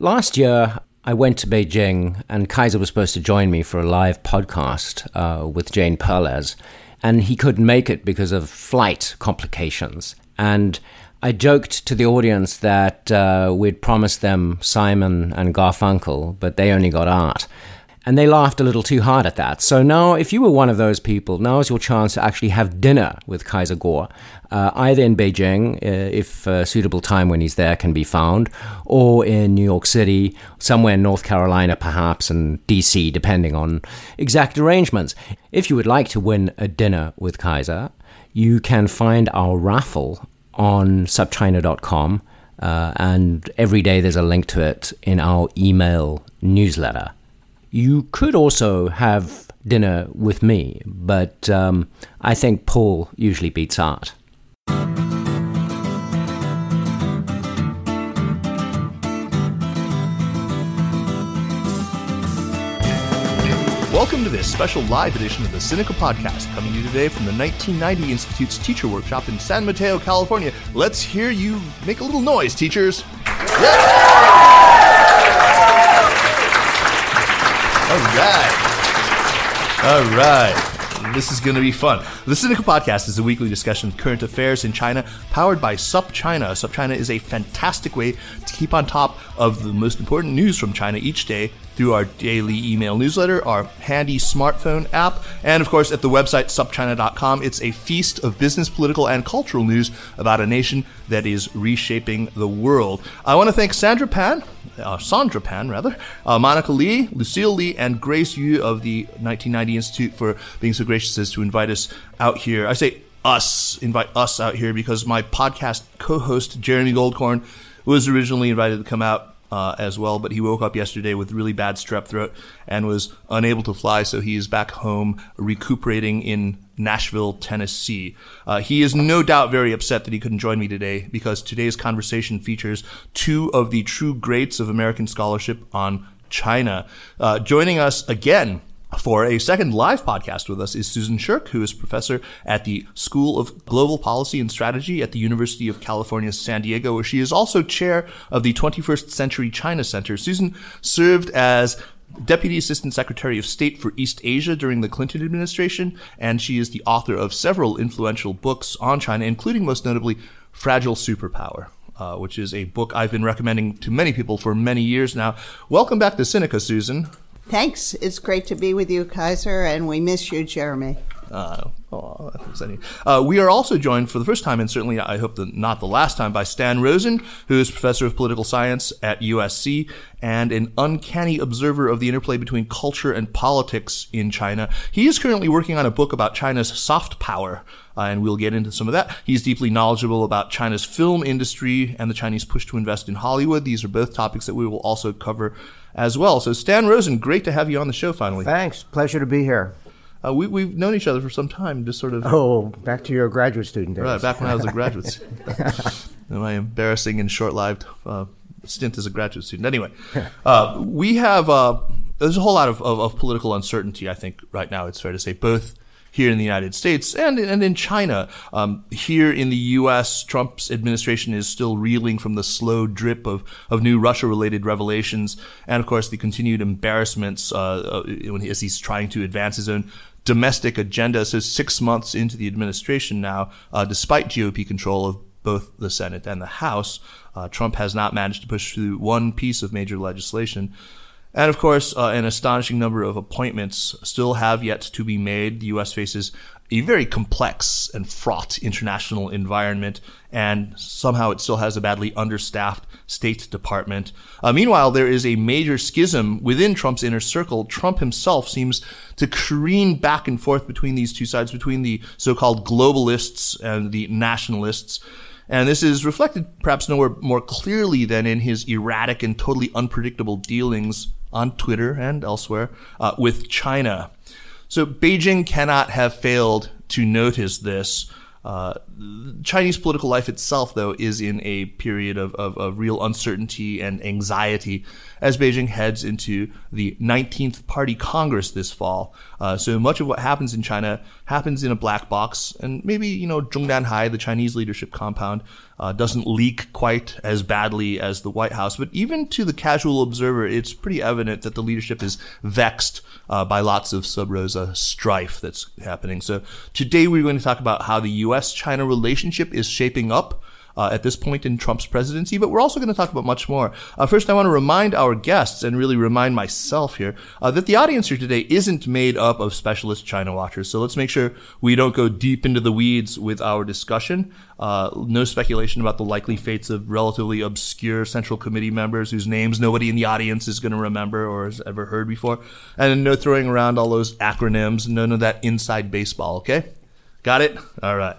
Last year, I went to Beijing, and Kaiser was supposed to join me for a live podcast with Jane Perlez, and he couldn't make it because of flight complications. And I joked to the audience that we'd promised them Simon and Garfunkel, but they only got art. And they laughed a little too hard at that. So now, if you were one of those people, now is your chance to actually have dinner with Kaiser Gore, either in Beijing, if suitable time when he's there can be found, or in New York City, somewhere in North Carolina perhaps, and DC, depending on exact arrangements. If you would like to win a dinner with Kaiser, you can find our raffle on SupChina.com, and every day there's a link to it in our email newsletter. You could also have dinner with me, but I think Paul usually beats art. Welcome to this special live edition of the Sinica Podcast, coming to you today from the 1990 Institute's Teacher Workshop in San Mateo, California. Let's hear you make a little noise, teachers. All right. This is going to be fun. The Sinica Podcast is a weekly discussion of current affairs in China, powered by SupChina. SupChina is a fantastic way to keep on top of the most important news from China each day through our daily email newsletter, our handy smartphone app, and of course at the website SupChina.com. It's a feast of business, political, and cultural news about a nation that is reshaping the world. I want to thank Sandra Pan, Monica Lee, Lucille Lee, and Grace Yu of the 1990 Institute for being so gracious as to invite us out here. I say us, invite us out here because my podcast co-host, Jeremy Goldcorn, was originally invited to come out as well, but he woke up yesterday with really bad strep throat and was unable to fly, so he is back home recuperating in Nashville, Tennessee. He is no doubt very upset that he couldn't join me today because today's conversation features two of the true greats of American scholarship on China. Joining us again for a second live podcast with us is Susan Shirk, who is professor at the School of Global Policy and Strategy at the University of California, San Diego, where she is also chair of the 21st Century China Center. Susan served as Deputy Assistant Secretary of State for East Asia during the Clinton administration, and she is the author of several influential books on China, including most notably Fragile Superpower, which is a book I've been recommending to many people for many years now. Welcome back to Sinica, Susan. Thanks. It's great to be with you, Kaiser, and we miss you, Jeremy. We are also joined for the first time, and certainly I hope not the last time, by Stan Rosen, who is professor of political science at USC and an uncanny observer of the interplay between culture and politics in China. He is currently working on a book about China's soft power, and we'll get into some of that. He's deeply knowledgeable about China's film industry and the Chinese push to invest in Hollywood. These are both topics that we will also cover as well. So Stan Rosen, great to have you on the show finally. Thanks. Pleasure to be here. We've known each other for some time, just sort of... Oh, back to your graduate student days. Right, back when I was a graduate student. My embarrassing and short-lived stint as a graduate student. Anyway, we have... there's a whole lot of political uncertainty, I think, right now, it's fair to say, both here in the United States and in China. Here in the U.S., Trump's administration is still reeling from the slow drip of new Russia-related revelations and, of course, the continued embarrassments as he's trying to advance his own domestic agenda. So 6 months into the administration now, despite GOP control of both the Senate and the House, Trump has not managed to push through one piece of major legislation. And of course, an astonishing number of appointments still have yet to be made. The U.S. faces a very complex and fraught international environment, and somehow it still has a badly understaffed State Department. Meanwhile, there is a major schism within Trump's inner circle. Trump himself seems to careen back and forth between these two sides, between the so-called globalists and the nationalists. And this is reflected perhaps nowhere more clearly than in his erratic and totally unpredictable dealings on Twitter and elsewhere with China. So Beijing cannot have failed to notice this. Chinese political life itself, though, is in a period of real uncertainty and anxiety as Beijing heads into the 19th Party Congress this fall. So much of what happens in China happens in a black box, and maybe, you know, Zhongnanhai, the Chinese leadership compound, doesn't leak quite as badly as the White House. But even to the casual observer, it's pretty evident that the leadership is vexed by lots of sub rosa strife that's happening. So today we're going to talk about how the U.S.-China relationship is shaping up at this point in Trump's presidency, but we're also going to talk about much more. First, I want to remind our guests, and really remind myself here, that the audience here today isn't made up of specialist China watchers. So let's make sure we don't go deep into the weeds with our discussion. No speculation about the likely fates of relatively obscure Central Committee members whose names nobody in the audience is going to remember or has ever heard before. And no throwing around all those acronyms, none of that inside baseball, okay? Got it? All right.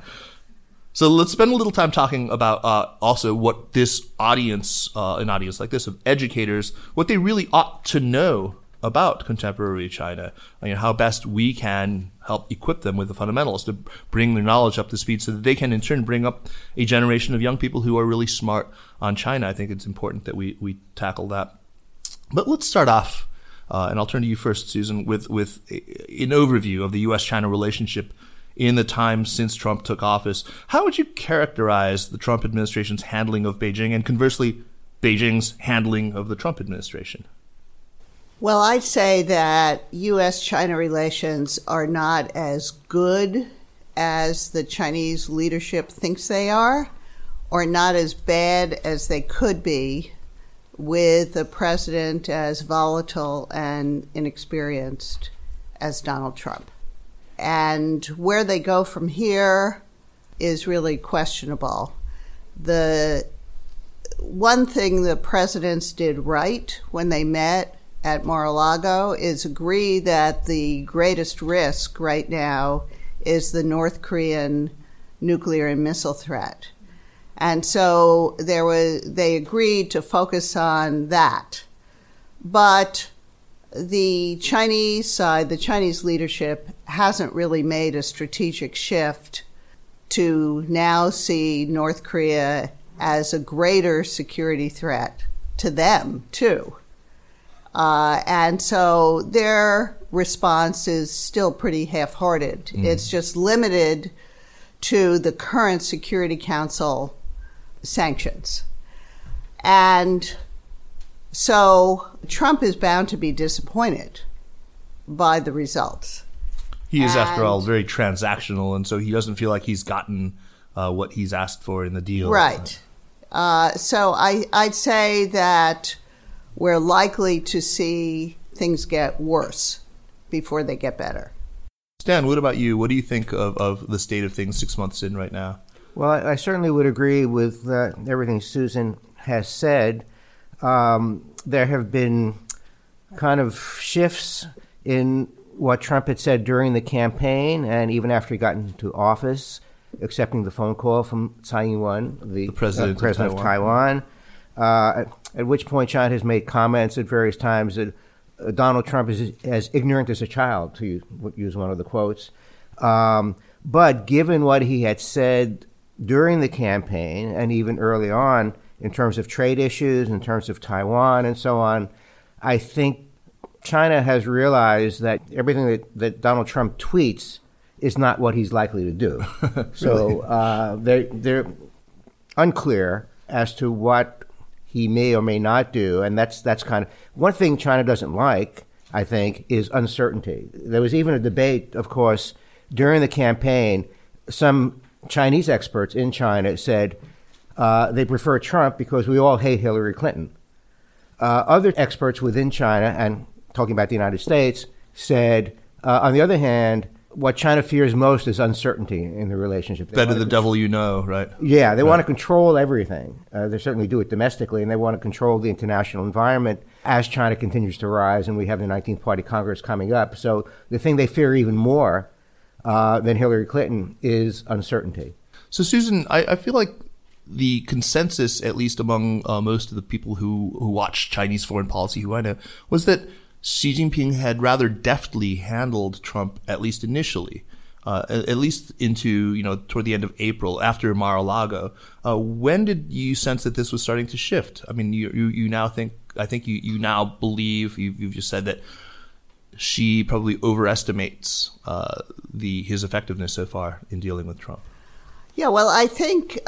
So let's spend a little time talking about also what this audience, an audience like this of educators, what they really ought to know about contemporary China, you know, how best we can help equip them with the fundamentals to bring their knowledge up to speed so that they can in turn bring up a generation of young people who are really smart on China. I think it's important that we tackle that. But let's start off, and I'll turn to you first, Susan, with an overview of the U.S.-China relationship in the time since Trump took office. How would you characterize the Trump administration's handling of Beijing and, conversely, Beijing's handling of the Trump administration? Well, I'd say that U.S.-China relations are not as good as the Chinese leadership thinks they are, or not as bad as they could be with a president as volatile and inexperienced as Donald Trump. And where they go from here is really questionable. The one thing the presidents did right when they met at Mar-a-Lago is agree that the greatest risk right now is the North Korean nuclear and missile threat. And so they agreed to focus on that. But the Chinese side, the Chinese leadership, hasn't really made a strategic shift to now see North Korea as a greater security threat to them, too. And so their response is still pretty half-hearted. It's just limited to the current Security Council sanctions. And so Trump is bound to be disappointed by the results. He is, after all, very transactional, and so he doesn't feel like he's gotten what he's asked for in the deal. Right. So I'd say that we're likely to see things get worse before they get better. Stan, what about you? What do you think of the state of things 6 months in right now? Well, I certainly would agree with everything Susan has said. There have been kind of shifts in what Trump had said during the campaign and even after he got into office, accepting the phone call from Tsai Ing-wen, the president of Taiwan, at which point China has made comments at various times that Donald Trump is as ignorant as a child, to use one of the quotes. But given what he had said during the campaign and even early on, in terms of trade issues, in terms of Taiwan and so on, I think China has realized that everything that Donald Trump tweets is not what he's likely to do. Really? So they're unclear as to what he may or may not do. And that's kind of one thing China doesn't like, I think, is uncertainty. There was even a debate, of course, during the campaign. Some Chinese experts in China said, they prefer Trump because we all hate Hillary Clinton. Other experts within China, and talking about the United States, said, on the other hand, what China fears most is uncertainty in the relationship. Better the devil you know, right? Yeah, they want to control everything. They certainly do it domestically, and they want to control the international environment as China continues to rise, and we have the 19th Party Congress coming up. So the thing they fear even more than Hillary Clinton is uncertainty. So, Susan, I feel like the consensus, at least among most of the people who watch Chinese foreign policy, who I know, was that Xi Jinping had rather deftly handled Trump, at least initially, at least into, toward the end of April after Mar-a-Lago. When did you sense that this was starting to shift? I mean, you now think, I think you now believe, you've just said that Xi probably overestimates his effectiveness so far in dealing with Trump. Yeah, well, I think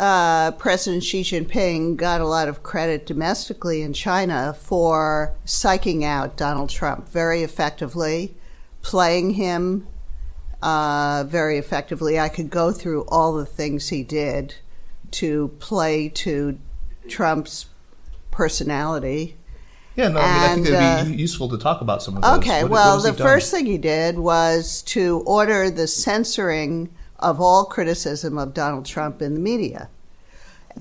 President Xi Jinping got a lot of credit domestically in China for psyching out Donald Trump very effectively, playing him very effectively. I could go through all the things he did to play to Trump's personality. Yeah, no, I think it would be useful to talk about some of those. Okay, well, the first thing he did was to order the censoring of all criticism of Donald Trump in the media,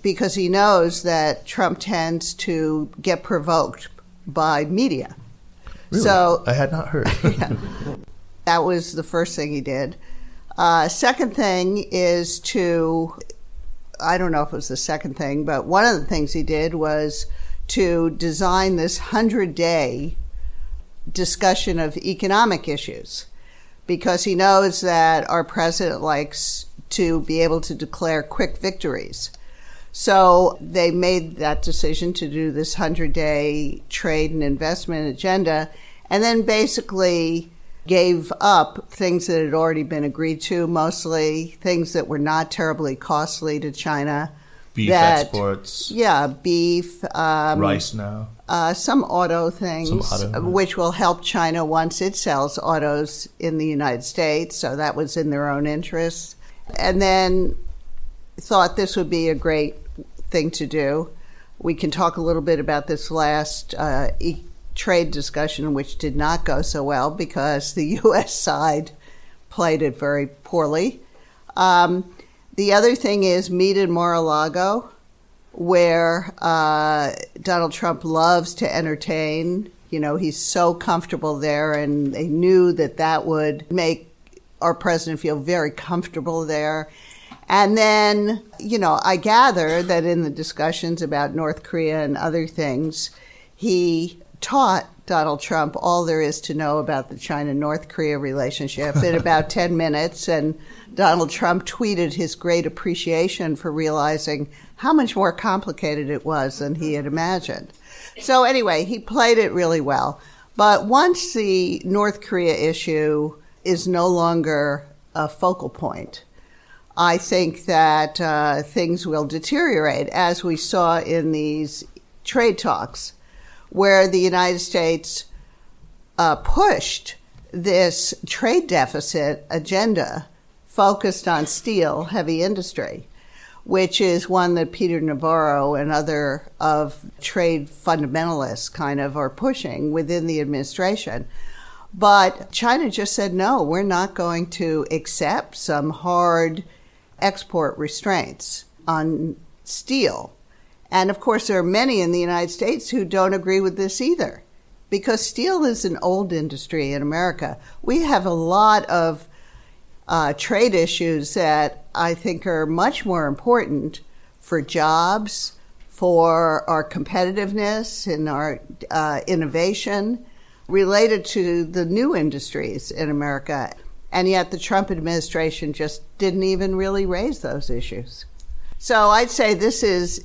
because he knows that Trump tends to get provoked by media. Really? So I had not heard. Yeah, that was the first thing he did. Second thing is to, I don't know if it was the second thing, but one of the things he did was to design this 100-day discussion of economic issues, because he knows that our president likes to be able to declare quick victories. So they made that decision to do this 100-day trade and investment agenda, and then basically gave up things that had already been agreed to, mostly things that were not terribly costly to China. Beef exports. Yeah, beef. Rice now. Some auto things, which will help China once it sells autos in the United States. So that was in their own interest. And then thought this would be a great thing to do. We can talk a little bit about this last trade discussion, which did not go so well because the U.S. side played it very poorly. The other thing is meet in Mar-a-Lago, where Donald Trump loves to entertain. He's so comfortable there, and they knew that that would make our president feel very comfortable there. And then, I gather that in the discussions about North Korea and other things, he taught Donald Trump all there is to know about the China-North Korea relationship in about 10 minutes. And Donald Trump tweeted his great appreciation for realizing how much more complicated it was than he had imagined. So anyway, he played it really well. But once the North Korea issue is no longer a focal point, I think that things will deteriorate, as we saw in these trade talks, where the United States pushed this trade deficit agenda focused on steel, heavy industry, which is one that Peter Navarro and other of trade fundamentalists kind of are pushing within the administration. But China just said, no, we're not going to accept some hard export restraints on steel. And of course, there are many in the United States who don't agree with this either, because steel is an old industry in America. We have a lot of trade issues that I think are much more important for jobs, for our competitiveness and our innovation related to the new industries in America. And yet the Trump administration just didn't even really raise those issues. So I'd say this is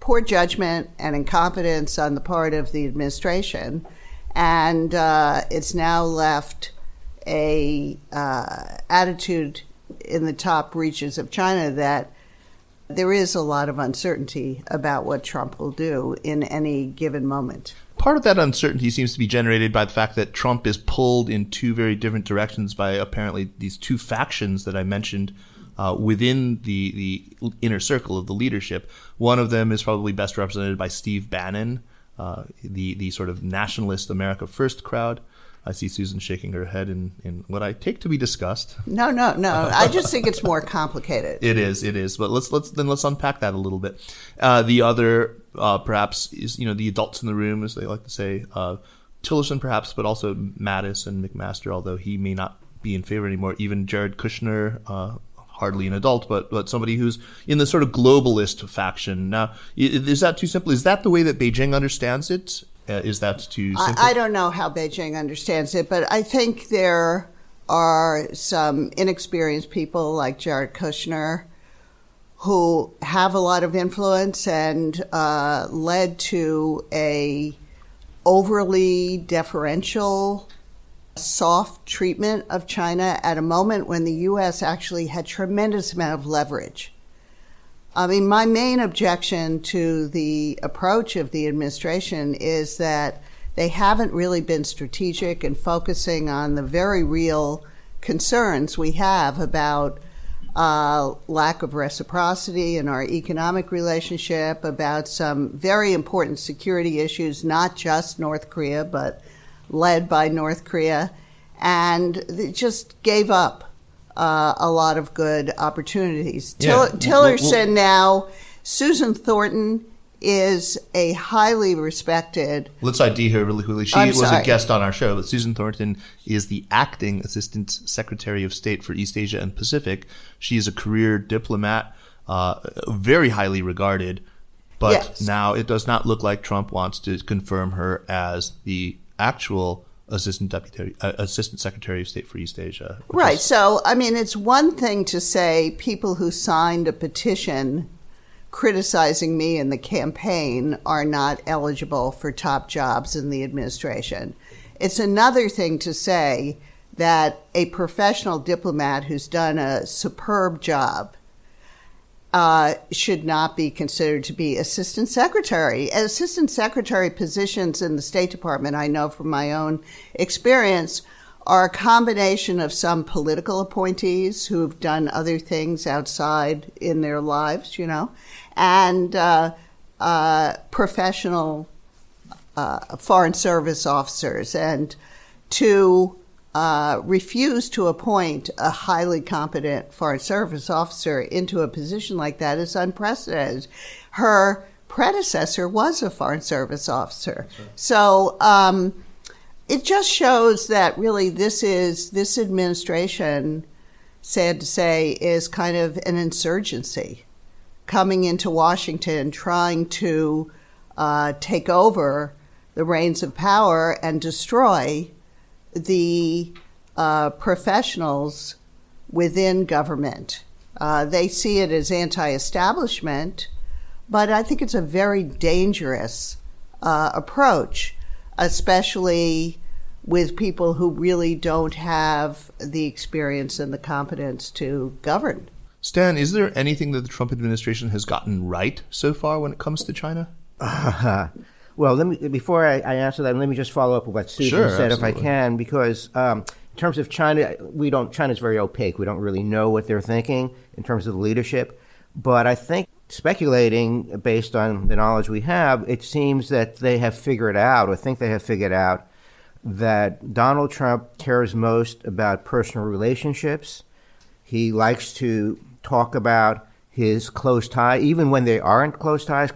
poor judgment and incompetence on the part of the administration. And it's now left a attitude in the top reaches of China that there is a lot of uncertainty about what Trump will do in any given moment. Part of that uncertainty seems to be generated by the fact that Trump is pulled in two very different directions by apparently these two factions that I mentioned within the inner circle of the leadership. One of them is probably best represented by Steve Bannon, the sort of nationalist America First crowd. I see Susan shaking her head in what I take to be disgust. No. I just think it's more complicated. It is. But let's unpack that a little bit. The other, perhaps, is the adults in the room, as they like to say, Tillerson perhaps, but also Mattis and McMaster, although he may not be in favor anymore. Even Jared Kushner, hardly an adult, but somebody who's in the sort of globalist faction. Now, is that too simple? Is that the way that Beijing understands it? Is that too simple? I don't know how Beijing understands it, but I think there are some inexperienced people like Jared Kushner who have a lot of influence and led to a overly deferential, soft treatment of China at a moment when the U.S. actually had tremendous amount of leverage. I mean, my main objection to the approach of the administration is that they haven't really been strategic in focusing on the very real concerns we have about lack of reciprocity in our economic relationship, about some very important security issues, not just North Korea, but led by North Korea, and they just gave up a lot of good opportunities. Yeah. Tillerson now, Susan Thornton is a highly respected... Let's ID her really quickly. She was a guest on our show, but Susan Thornton is the acting Assistant Secretary of State for East Asia and Pacific. She is a career diplomat, very highly regarded, but now it does not look like Trump wants to confirm her as the actual Assistant Secretary of State for East Asia. Right. So, I mean, it's one thing to say people who signed a petition criticizing me in the campaign are not eligible for top jobs in the administration. It's another thing to say that a professional diplomat who's done a superb job should not be considered to be assistant secretary. Assistant secretary positions in the State Department, I know from my own experience, are a combination of some political appointees who have done other things outside in their lives, you know, and professional foreign service officers. And to refuse to appoint a highly competent foreign service officer into a position like that is unprecedented. Her predecessor was a foreign service officer. Right. So, it just shows that really this administration, sad to say, is kind of an insurgency coming into Washington, trying to take over the reins of power and destroy the professionals within government. They see it as anti-establishment, but I think it's a very dangerous approach, especially with people who really don't have the experience and the competence to govern. Stan, is there anything that the Trump administration has gotten right so far when it comes to China? Well, before I answer that, let me just follow up with what Susan said, absolutely. If I can, because in terms of China, China's very opaque. We don't really know what they're thinking in terms of the leadership. But I think speculating based on the knowledge we have, it seems that they have figured out, or think they have figured out, that Donald Trump cares most about personal relationships. He likes to talk about his close tie, even when they aren't close ties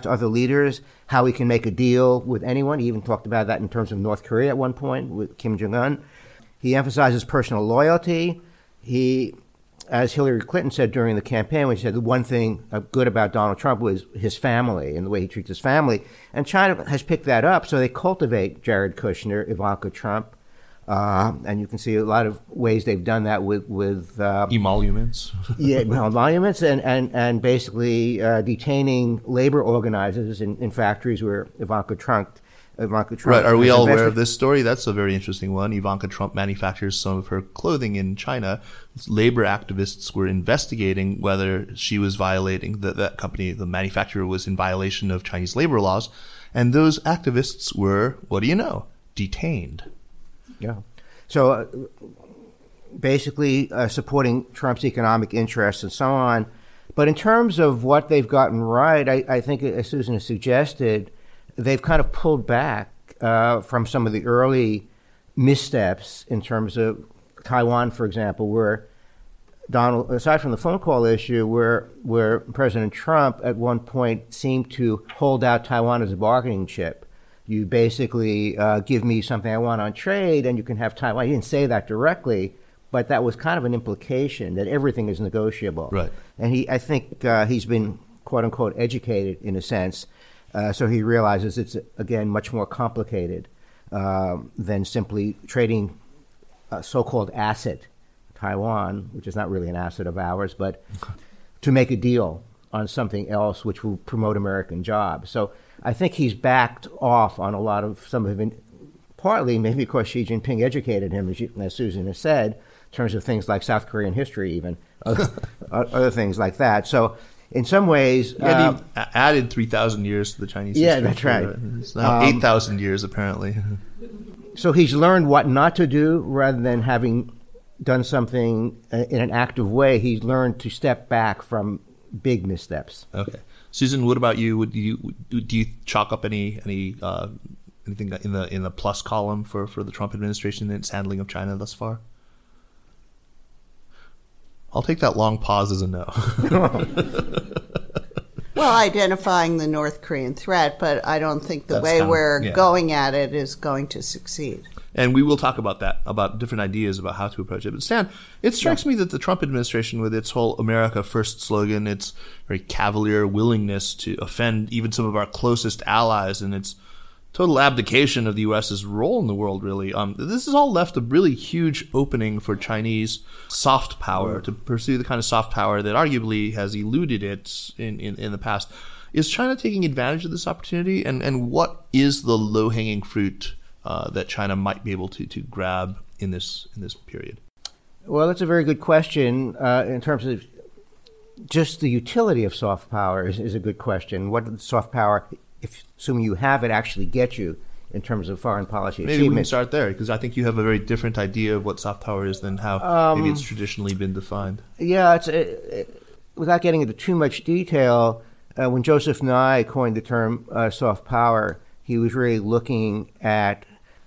to other leaders, how he can make a deal with anyone. He even talked about that in terms of North Korea at one point with Kim Jong-un. He emphasizes personal loyalty. He, as Hillary Clinton said during the campaign, when she said the one thing good about Donald Trump was his family and the way he treats his family. And China has picked that up, so they cultivate Jared Kushner, Ivanka Trump. And you can see a lot of ways they've done that with emoluments. Emoluments and basically detaining labor organizers in factories where Ivanka Trump. Right. Are we all aware of this story? That's a very interesting one. Ivanka Trump manufactures some of her clothing in China. Labor activists were investigating whether she was violating that company, the manufacturer was in violation of Chinese labor laws. And those activists were, what do you know, detained. Yeah. So basically supporting Trump's economic interests and so on. But in terms of what they've gotten right, I think, as Susan has suggested, they've kind of pulled back from some of the early missteps in terms of Taiwan, for example, where Donald, aside from the phone call issue, where President Trump at one point seemed to hold out Taiwan as a bargaining chip. You basically give me something I want on trade and you can have Taiwan. He didn't say that directly, but that was kind of an implication that everything is negotiable. Right. And I think he's been, quote unquote, educated in a sense. So he realizes it's, again, much more complicated than simply trading a so-called asset, Taiwan, which is not really an asset of ours, but to make a deal on something else which will promote American jobs. So I think he's backed off on a lot of some of it, partly maybe because Xi Jinping educated him, as Susan has said, in terms of things like South Korean history even, other things like that. So in some ways... And he added 3,000 years to the Chinese history. Yeah, that's right. It's now 8,000 years, apparently. So he's learned what not to do rather than having done something in an active way. He's learned to step back from big missteps. Okay. Susan, what about you? Do you chalk up anything in the plus column for the Trump administration and its handling of China thus far? I'll take that long pause as a no. Well, identifying the North Korean threat, but I don't think the way we're going at it is going to succeed. And we will talk about that, about different ideas about how to approach it. But Stan, it strikes me that the Trump administration, with its whole America First slogan, its very cavalier willingness to offend even some of our closest allies, and its total abdication of the U.S.'s role in the world, really, this has all left a really huge opening for Chinese soft power to pursue the kind of soft power that arguably has eluded it in the past. Is China taking advantage of this opportunity? And what is the low-hanging fruit that China might be able to grab in this period? Well, that's a very good question. In terms of just the utility of soft power is a good question. What did soft power, if assuming you have it, actually get you in terms of foreign policy achievement? Maybe we can start there, because I think you have a very different idea of what soft power is than how maybe it's traditionally been defined. Yeah, without getting into too much detail, when Joseph Nye coined the term soft power, he was really looking at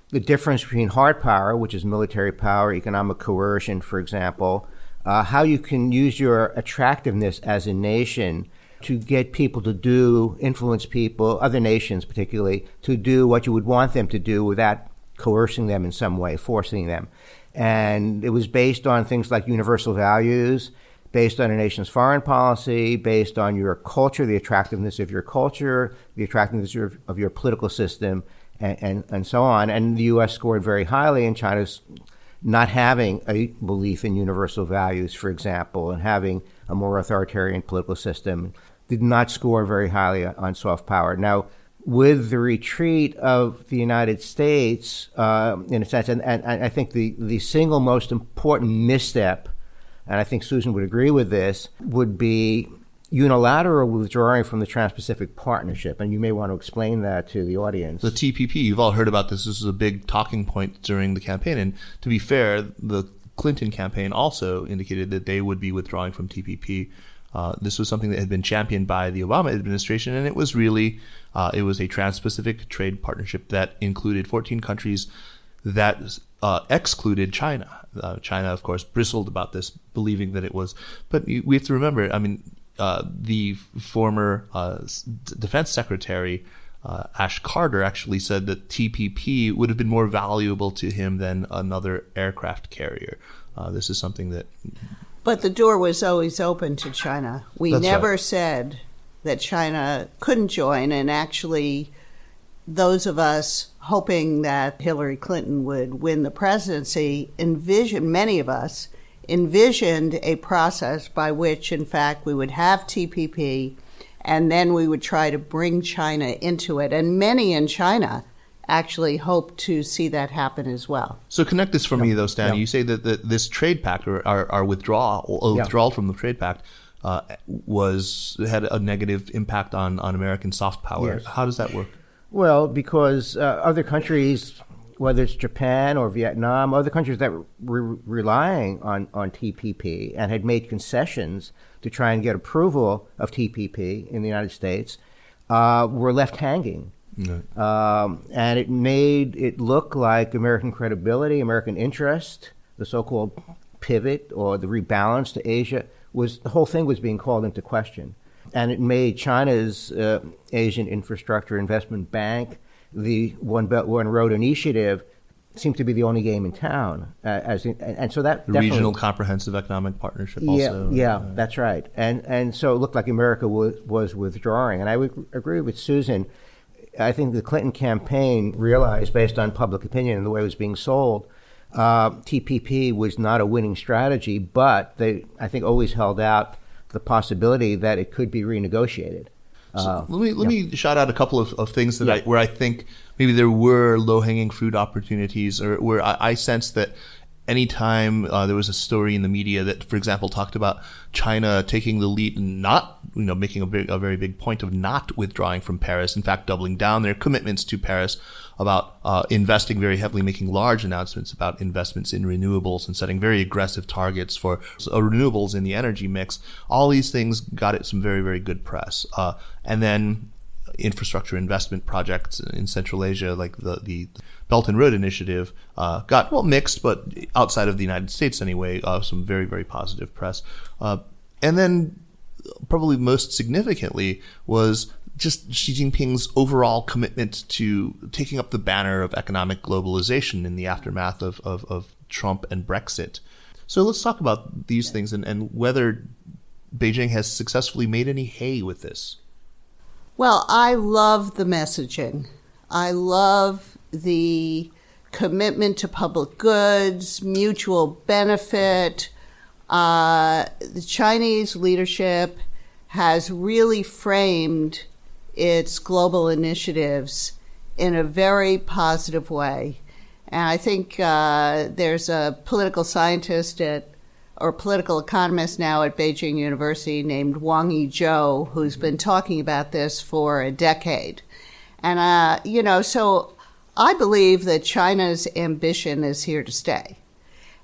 the difference between hard power, which is military power, economic coercion, for example, how you can use your attractiveness as a nation to get people to do, influence people, other nations particularly, to do what you would want them to do without coercing them in some way, forcing them. And it was based on things like universal values, based on a nation's foreign policy, based on your culture, the attractiveness of your culture, the attractiveness of your political system, and so on. And the U.S. scored very highly in China's not having a belief in universal values, for example, and having a more authoritarian political system, did not score very highly on soft power. Now, with the retreat of the United States, in a sense, and I think the single most important misstep, and I think Susan would agree with this, would be unilateral withdrawing from the Trans-Pacific Partnership, and you may want to explain that to the audience. The TPP, you've all heard about this. This was a big talking point during the campaign, and to be fair, the Clinton campaign also indicated that they would be withdrawing from TPP. This was something that had been championed by the Obama administration, and it was really, it was a Trans-Pacific Trade Partnership that included 14 countries that excluded China. China, of course, bristled about this, believing that it was, but we have to remember, I mean, the former defense secretary, Ash Carter, actually said that TPP would have been more valuable to him than another aircraft carrier. This is something that... But the door was always open to China. We never said that China couldn't join, and actually those of us hoping that Hillary Clinton would win the presidency envisioned a process by which, in fact, we would have TPP, and then we would try to bring China into it. And many in China actually hope to see that happen as well. So connect this for me, though, Stan. Yep. You say that this trade pact, or our withdrawal from the trade pact, had a negative impact on American soft power. Yes. How does that work? Well, because other countries, whether it's Japan or Vietnam, other countries that were relying on TPP and had made concessions to try and get approval of TPP in the United States, were left hanging. Right. And it made it look like American credibility, American interest, the so-called pivot or the rebalance to Asia, the whole thing was being called into question. And it made China's Asian Infrastructure Investment Bank, the One Belt, One Road Initiative, seemed to be the only game in town. So that definitely... Regional Comprehensive Economic Partnership also. Yeah, that's right. And so it looked like America was withdrawing. And I would agree with Susan. I think the Clinton campaign realized, based on public opinion and the way it was being sold, TPP was not a winning strategy, but they, I think, always held out the possibility that it could be renegotiated. So let me shout out a couple of things that where I think maybe there were low-hanging fruit opportunities, or where I sense that anytime there was a story in the media that, for example, talked about China taking the lead and not, making a very big point of not withdrawing from Paris, in fact, doubling down their commitments to Paris about investing very heavily, making large announcements about investments in renewables and setting very aggressive targets for renewables in the energy mix. All these things got it some very, very good press. And then infrastructure investment projects in Central Asia, like the Belt and Road Initiative, got mixed, but outside of the United States anyway, some very, very positive press. And then probably most significantly was just Xi Jinping's overall commitment to taking up the banner of economic globalization in the aftermath of Trump and Brexit. So let's talk about these things and whether Beijing has successfully made any hay with this. Well, I love the messaging. I love the commitment to public goods, mutual benefit. The Chinese leadership has really framed its global initiatives in a very positive way. And I think there's a political scientist or political economist now at Beijing University named Wang Jianlin, who's been talking about this for a decade. And, so I believe that China's ambition is here to stay.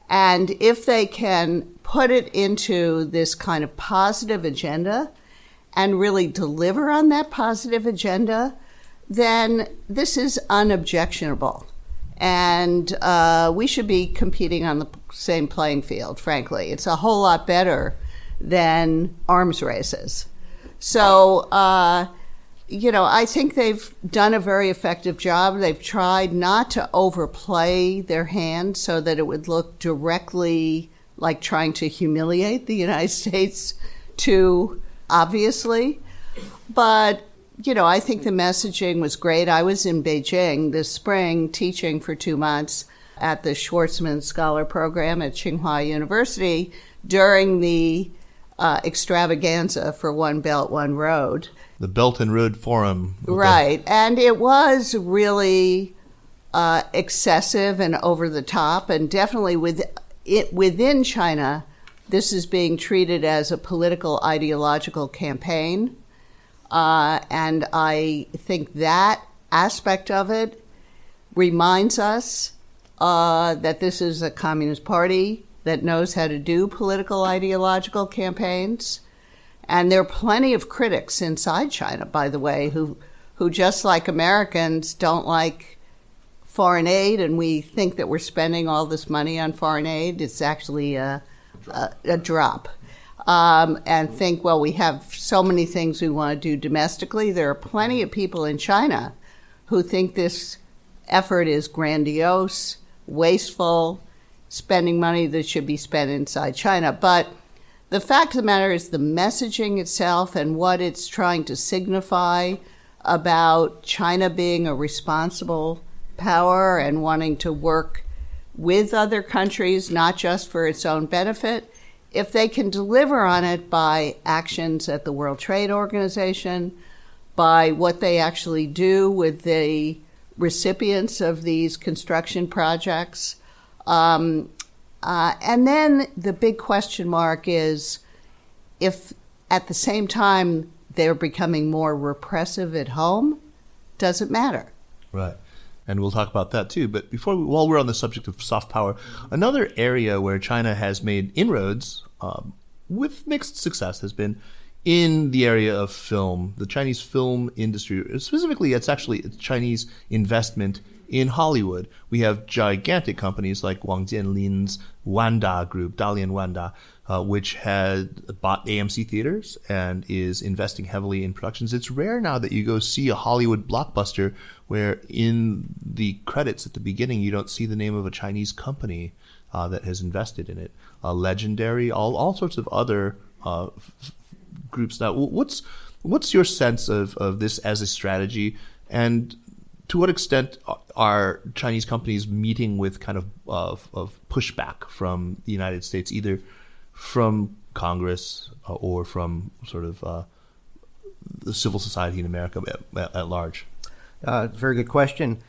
And if they can put it into this kind of positive agenda and really deliver on that positive agenda, then this is unobjectionable. And we should be competing on the same playing field, frankly. It's a whole lot better than arms races. So, I think they've done a very effective job. They've tried not to overplay their hand so that it would look directly like trying to humiliate the United States too obviously. But I think the messaging was great. I was in Beijing this spring teaching for 2 months at the Schwarzman Scholar Program at Tsinghua University during the extravaganza for One Belt, One Road. The Belt and Road Forum. Right. And it was really excessive and over the top, and definitely within China, this is being treated as a political ideological campaign. And I think that aspect of it reminds us that this is a communist party that knows how to do political ideological campaigns. And there are plenty of critics inside China, by the way, who just like Americans don't like foreign aid, and we think that we're spending all this money on foreign aid. It's actually a drop. And think, well, we have so many things we want to do domestically. There are plenty of people in China who think this effort is grandiose, wasteful, spending money that should be spent inside China. But the fact of the matter is the messaging itself and what it's trying to signify about China being a responsible power and wanting to work with other countries, not just for its own benefit. If they can deliver on it by actions at the World Trade Organization, by what they actually do with the recipients of these construction projects. And then the big question mark is if at the same time they're becoming more repressive at home, does it matter? Right. And we'll talk about that too. But while we're on the subject of soft power, another area where China has made inroads with mixed success has been in the area of film, the Chinese film industry. Specifically, it's actually Chinese investment in Hollywood. We have gigantic companies like Wang Jianlin's Wanda Group, Dalian Wanda, which had bought AMC theaters and is investing heavily in productions. It's rare now that you go see a Hollywood blockbuster where in the credits at the beginning you don't see the name of a Chinese company that has invested in it. Legendary, all sorts of other groups. Now, what's your sense of this as a strategy, and to what extent are Chinese companies meeting with kind of pushback from the United States, either from Congress or from sort of the civil society in America at large? Very good question.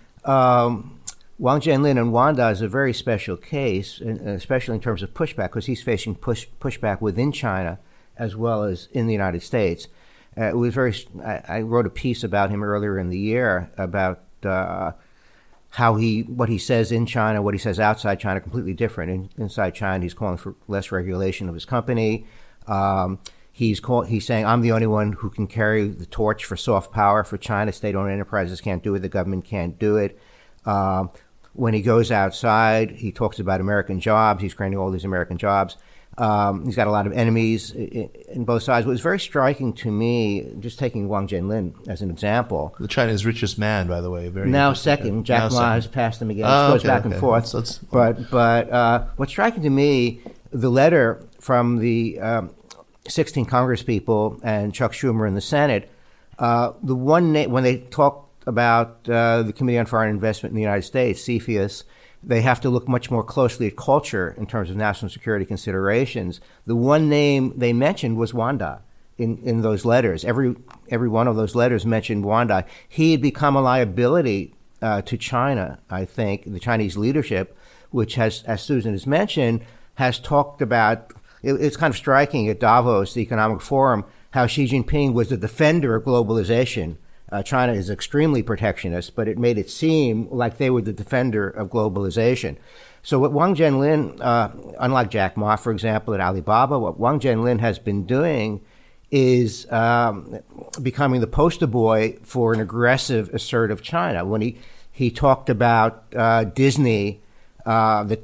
Wang Jianlin and Wanda is a very special case, especially in terms of pushback, because he's facing pushback within China as well as in the United States. It was very. I wrote a piece about him earlier in the year about how what he says in China, what he says outside China, completely different. Inside China, he's calling for less regulation of his company. He's saying, I'm the only one who can carry the torch for soft power for China. State-owned enterprises can't do it. The government can't do it. When he goes outside, he talks about American jobs. He's creating all these American jobs. He's got a lot of enemies in both sides. What was very striking to me, just taking Wang Jianlin as an example. China's richest man, by the way. Now second. Jack Ma has passed him again. It goes back and forth. That's, but what's striking to me, the letter from the 16 congresspeople and Chuck Schumer in the Senate, the one when they talked about the Committee on Foreign Investment in the United States, CFIUS, they have to look much more closely at culture in terms of national security considerations. The one name they mentioned was Wanda in those letters. Every one of those letters mentioned Wanda. He had become a liability to China, I think, the Chinese leadership, which has, as Susan has mentioned, has talked about, it's kind of striking at Davos, the Economic Forum, how Xi Jinping was the defender of globalization. China is extremely protectionist, but it made it seem like they were the defender of globalization. So what Wang Jianlin, unlike Jack Ma, for example, at Alibaba, what Wang Jianlin has been doing is becoming the poster boy for an aggressive, assertive China. When he talked about Disney, the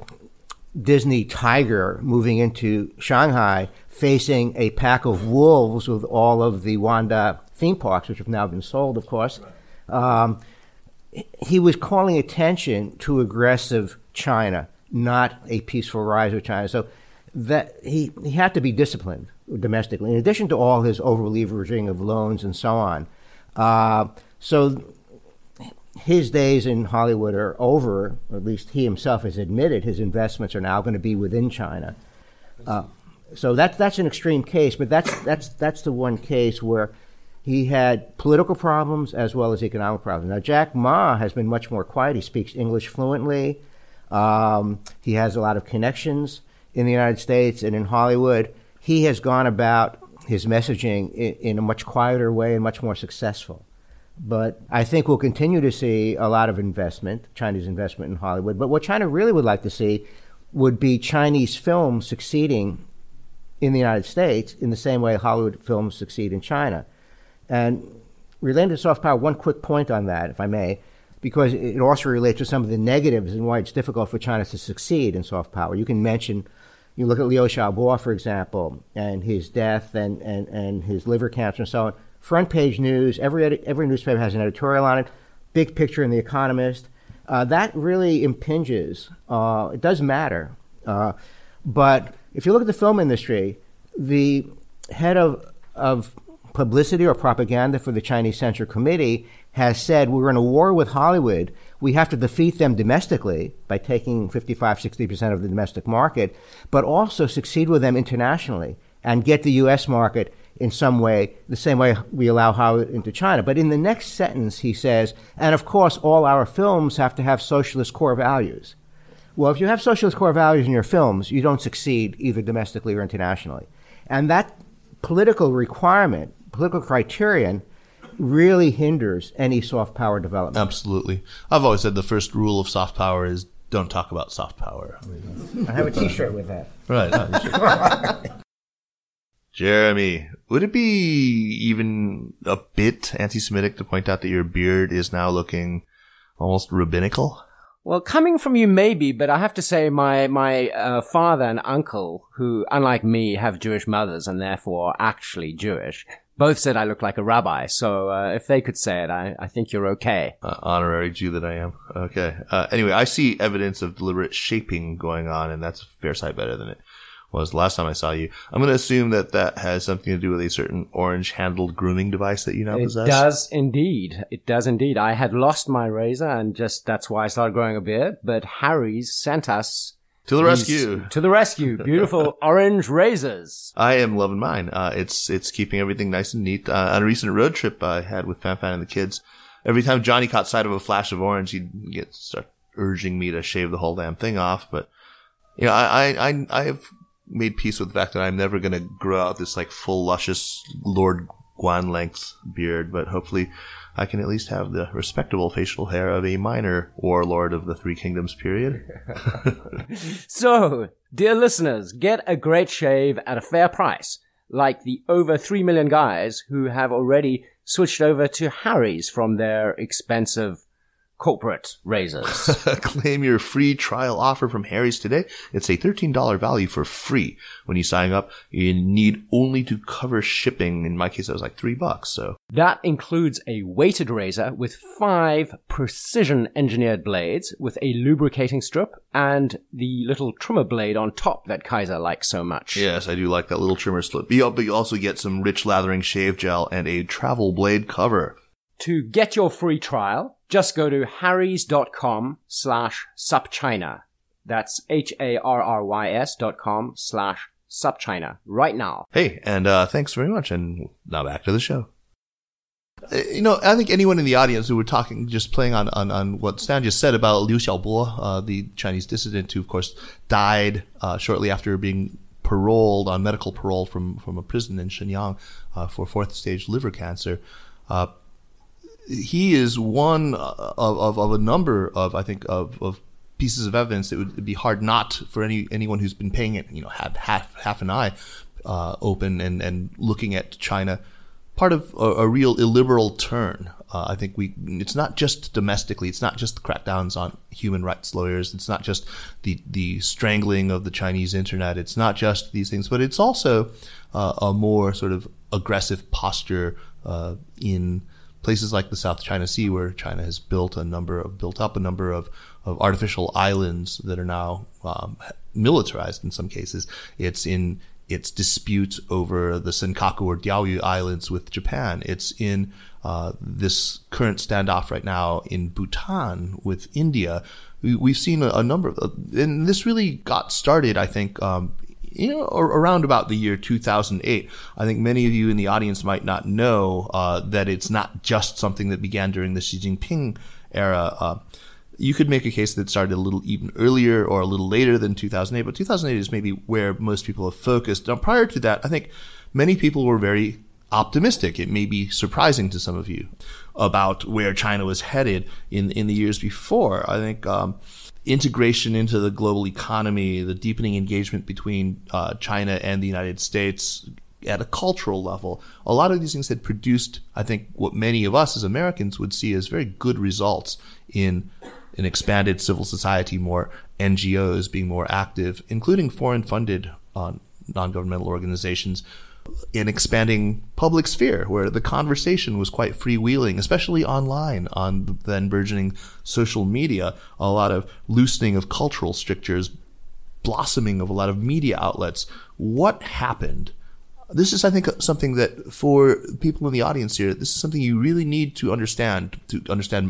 Disney tiger moving into Shanghai, facing a pack of wolves with all of the Wanda theme parks, which have now been sold, of course. He was calling attention to aggressive China, not a peaceful rise of China. So that he had to be disciplined domestically, in addition to all his over-leveraging of loans and so on. So his days in Hollywood are over, or at least he himself has admitted his investments are now going to be within China. So that's an extreme case, but that's the one case where he had political problems as well as economic problems. Now, Jack Ma has been much more quiet. He speaks English fluently. He has a lot of connections in the United States and in Hollywood. He has gone about his messaging in a much quieter way and much more successful. But I think we'll continue to see a lot of investment, Chinese investment in Hollywood. But what China really would like to see would be Chinese films succeeding in the United States in the same way Hollywood films succeed in China. And related to soft power, one quick point on that, if I may, because it also relates to some of the negatives and why it's difficult for China to succeed in soft power. You look at Liu Xiaobo, for example, and his death and his liver cancer and so on. Front page news, every newspaper has an editorial on it, big picture in The Economist. That really impinges. It does matter. But if you look at the film industry, the head of publicity or propaganda for the Chinese Central Committee has said we're in a war with Hollywood. We have to defeat them domestically by taking 55-60% of the domestic market, but also succeed with them internationally and get the U.S. market in some way, the same way we allow Hollywood into China. But in the next sentence, he says, and of course, all our films have to have socialist core values. Well, if you have socialist core values in your films, you don't succeed either domestically or internationally. And that political requirement, political criterion, really hinders any soft power development. Absolutely. I've always said the first rule of soft power is don't talk about soft power. I have a T-shirt with that. Right. Jeremy, would it be even a bit anti-Semitic to point out that your beard is now looking almost rabbinical? Well, coming from you, maybe, but I have to say my father and uncle, who, unlike me, have Jewish mothers and therefore actually Jewish, both said I look like a rabbi. So if they could say it, I think you're okay. Honorary Jew that I am. Okay. Anyway, I see evidence of deliberate shaping going on, and that's a fair sight better than it was last time I saw you. I'm going to assume that has something to do with a certain orange-handled grooming device that you now possess. It does indeed. It does indeed. I had lost my razor, and just that's why I started growing a beard. But Harry's sent us to the rescue. To the rescue. Beautiful orange razors. I am loving mine. It's keeping everything nice and neat. On a recent road trip I had with Fan and the kids, every time Johnny caught sight of a flash of orange, he'd start urging me to shave the whole damn thing off. But you know, I have made peace with the fact that I'm never going to grow out this like full luscious Lord Guan length beard, but hopefully I can at least have the respectable facial hair of a minor warlord of the Three Kingdoms period. So, dear listeners, get a great shave at a fair price, like the over 3 million guys who have already switched over to Harry's from their expensive corporate razors. Claim your free trial offer from Harry's today. It's a $13 value for free. When you sign up, you need only to cover shipping. In my case, that was like $3. So that includes a weighted razor with 5 precision engineered blades with a lubricating strip and the little trimmer blade on top that Kaiser likes so much. Yes, I do like that little trimmer slip. But you also get some rich lathering shave gel and a travel blade cover. To get your free trial, just go to harrys.com/SupChina. That's harrys.com/SupChina right now. Hey, and thanks very much. And now back to the show. You know, I think anyone in the audience who were talking, just playing on what Stan just said about Liu Xiaobo, the Chinese dissident who, of course, died shortly after being paroled on medical parole from a prison in Shenyang for fourth-stage liver cancer. He is one of a number of, I think, of pieces of evidence that would be hard not for anyone who's been paying it, you know, half an eye open and looking at China, part of a real illiberal turn. I think it's not just domestically, it's not just the crackdowns on human rights lawyers, it's not just the strangling of the Chinese internet, it's not just these things, but it's also a more sort of aggressive posture in places like the South China Sea, where China has built up a number of artificial islands that are now militarized in some cases. It's in its dispute over the Senkaku or Diaoyu Islands with Japan. It's in this current standoff right now in Bhutan with India. We've seen a number of, and this really got started, I think, around about the year 2008. I think many of you in the audience might not know that it's not just something that began during the Xi Jinping era. You could make a case that started a little even earlier or a little later than 2008, but 2008 is maybe where most people have focused. Now, prior to that, I think many people were very optimistic. It may be surprising to some of you about where China was headed in the years before. I think integration into the global economy, the deepening engagement between China and the United States at a cultural level, a lot of these things had produced, I think, what many of us as Americans would see as very good results in an expanded civil society, more NGOs being more active, including foreign-funded non-governmental organizations, in expanding public sphere where the conversation was quite freewheeling, especially online on the then burgeoning social media, a lot of loosening of cultural strictures, blossoming of a lot of media outlets. What happened? This is, I think, something that for people in the audience here, this is something you really need to understand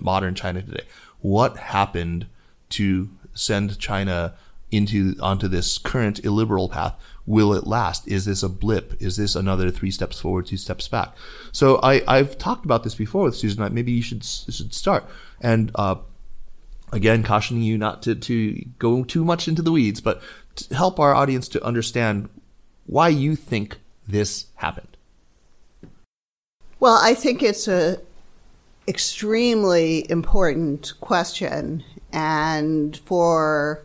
modern China today. What happened to send China onto this current illiberal path? Will it last? Is this a blip? Is this another 3 steps forward, 2 steps back? So I've talked about this before with Susan. Maybe you should start. And again, cautioning you not to go too much into the weeds, but to help our audience to understand why you think this happened. Well, I think it's a extremely important question, and for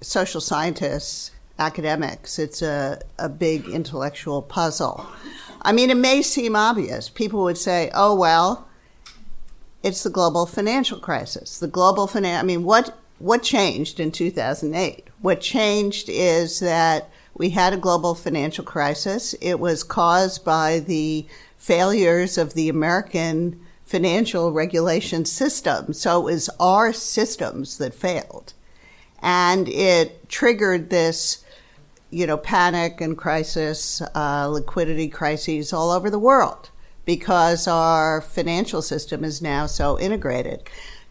social scientists, academics, it's a big intellectual puzzle. I mean, it may seem obvious. People would say, oh, well, it's the global financial crisis. I mean, what What changed in 2008? What changed is that we had a global financial crisis. It was caused by the failures of the American financial regulation system. So it was our systems that failed. And it triggered this, panic and crisis, liquidity crises all over the world because our financial system is now so integrated.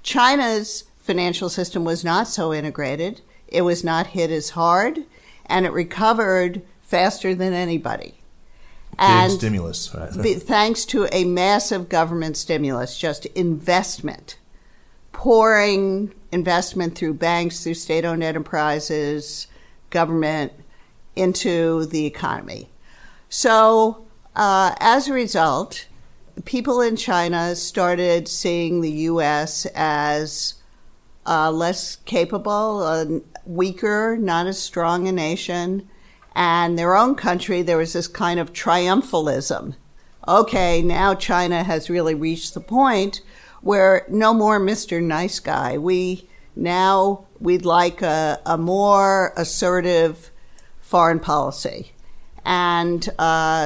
China's financial system was not so integrated. It was not hit as hard, and it recovered faster than anybody. And big stimulus, right? Thanks to a massive government stimulus, just investment, pouring investment through banks, through state-owned enterprises, government, into the economy. So as a result, people in China started seeing the U.S. as less capable, weaker, not as strong a nation. And their own country, there was this kind of triumphalism. Okay, now China has really reached the point where no more Mr. Nice Guy. We'd like a more assertive foreign policy. And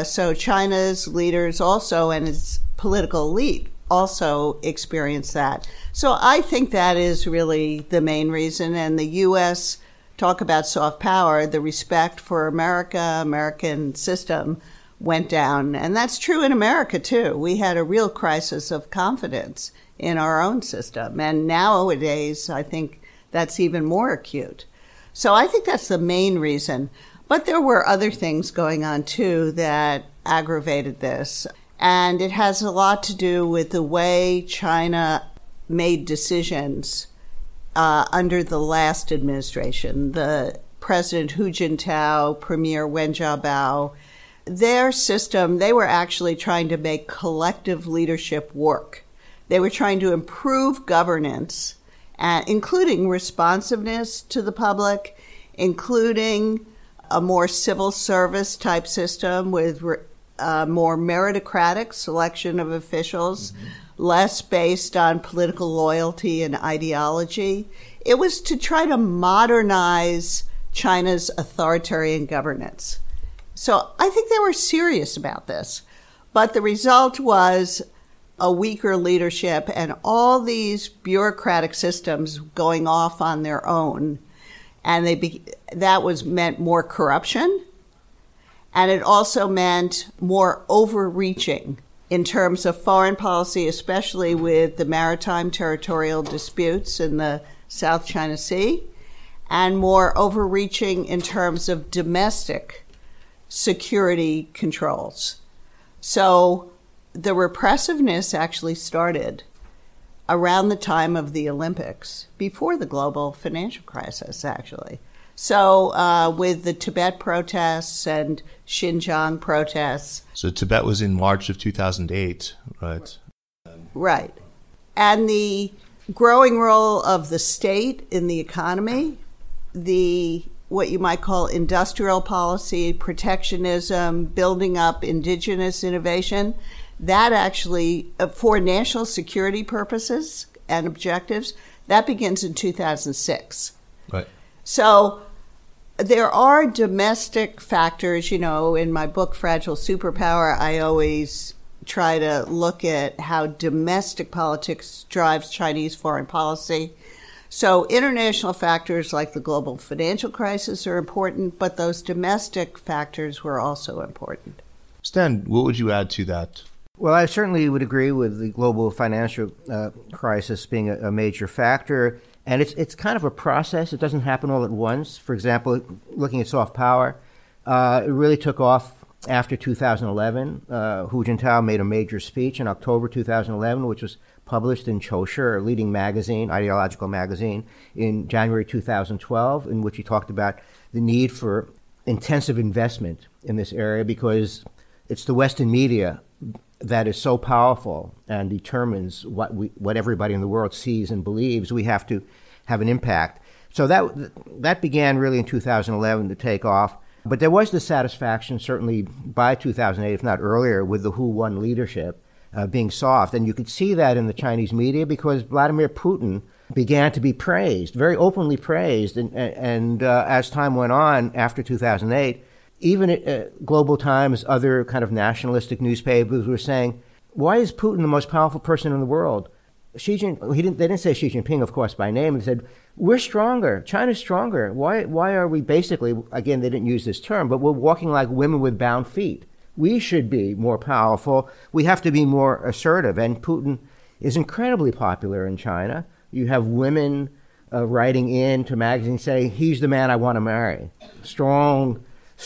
so China's leaders also, and its political elite, also experience that. So I think that is really the main reason. And the U.S., talk about soft power, the respect for America, American system went down. And that's true in America, too. We had a real crisis of confidence in our own system. And nowadays, I think that's even more acute. So I think that's the main reason. But there were other things going on, too, that aggravated this. And it has a lot to do with the way China made decisions under the last administration. The President Hu Jintao, Premier Wen Jiabao, their system, they were actually trying to make collective leadership work. They were trying to improve governance, including responsiveness to the public, including a more civil service type system with more meritocratic selection of officials, less based on political loyalty and ideology. It was to try to modernize China's authoritarian governance. So I think they were serious about this. But the result was a weaker leadership and all these bureaucratic systems going off on their own. And that meant more corruption. And it also meant more overreaching in terms of foreign policy, especially with the maritime territorial disputes in the South China Sea, and more overreaching in terms of domestic security controls. So the repressiveness actually started around the time of the Olympics, before the global financial crisis, actually. So with the Tibet protests and Xinjiang protests. So Tibet was in March of 2008, right? Right. And the growing role of the state in the economy, the what you might call industrial policy, protectionism, building up indigenous innovation, that actually, for national security purposes and objectives, that begins in 2006. Right. So there are domestic factors. In my book, Fragile Superpower, I always try to look at how domestic politics drives Chinese foreign policy. So international factors like the global financial crisis are important, but those domestic factors were also important. Stan, what would you add to that? Well, I certainly would agree with the global financial crisis being a major factor. And it's kind of a process. It doesn't happen all at once. For example, looking at soft power, it really took off after 2011. Hu Jintao made a major speech in October 2011, which was published in Chosher, a leading magazine, ideological magazine, in January 2012, in which he talked about the need for intensive investment in this area because it's the Western media that is so powerful and determines what everybody in the world sees and believes. We have to have an impact. So that began really in 2011 to take off. But there was the satisfaction, certainly by 2008, if not earlier, with the Who Won leadership being soft. And you could see that in the Chinese media because Vladimir Putin began to be praised, very openly praised. And as time went on, after 2008, even Global Times, other kind of nationalistic newspapers were saying, why is Putin the most powerful person in the world? They didn't say Xi Jinping, of course, by name. They said, we're stronger. China's stronger. Why are we basically, again, they didn't use this term, but we're walking like women with bound feet. We should be more powerful. We have to be more assertive. And Putin is incredibly popular in China. You have women writing in to magazines saying, he's the man I want to marry. Strong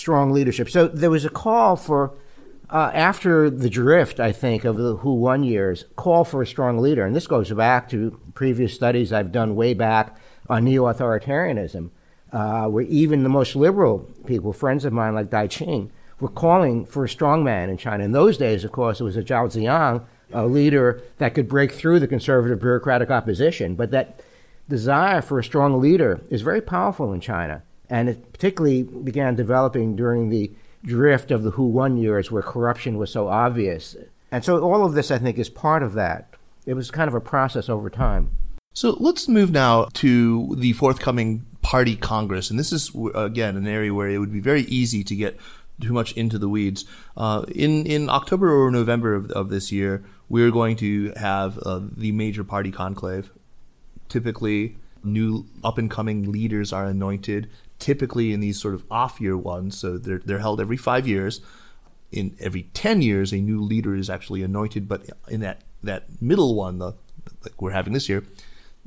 leadership. So there was a call for, after the drift, I think, of the Who 1 years, call for a strong leader. And this goes back to previous studies I've done way back on neo-authoritarianism, where even the most liberal people, friends of mine like Dai Qing, were calling for a strong man in China. In those days, of course, it was a Zhao Ziang, a leader that could break through the conservative bureaucratic opposition. But that desire for a strong leader is very powerful in China. And it particularly began developing during the drift of the Who 1 years, where corruption was so obvious. And so all of this, I think, is part of that. It was kind of a process over time. So let's move now to the forthcoming Party Congress. And this is, again, an area where it would be very easy to get too much into the weeds. In October or November of this year, we're going to have the major party conclave. Typically, new up-and-coming leaders are anointed, typically in these sort of off-year ones. So they're held every 5 years. In every 10 years, a new leader is actually anointed. But in that middle one, like we're having this year,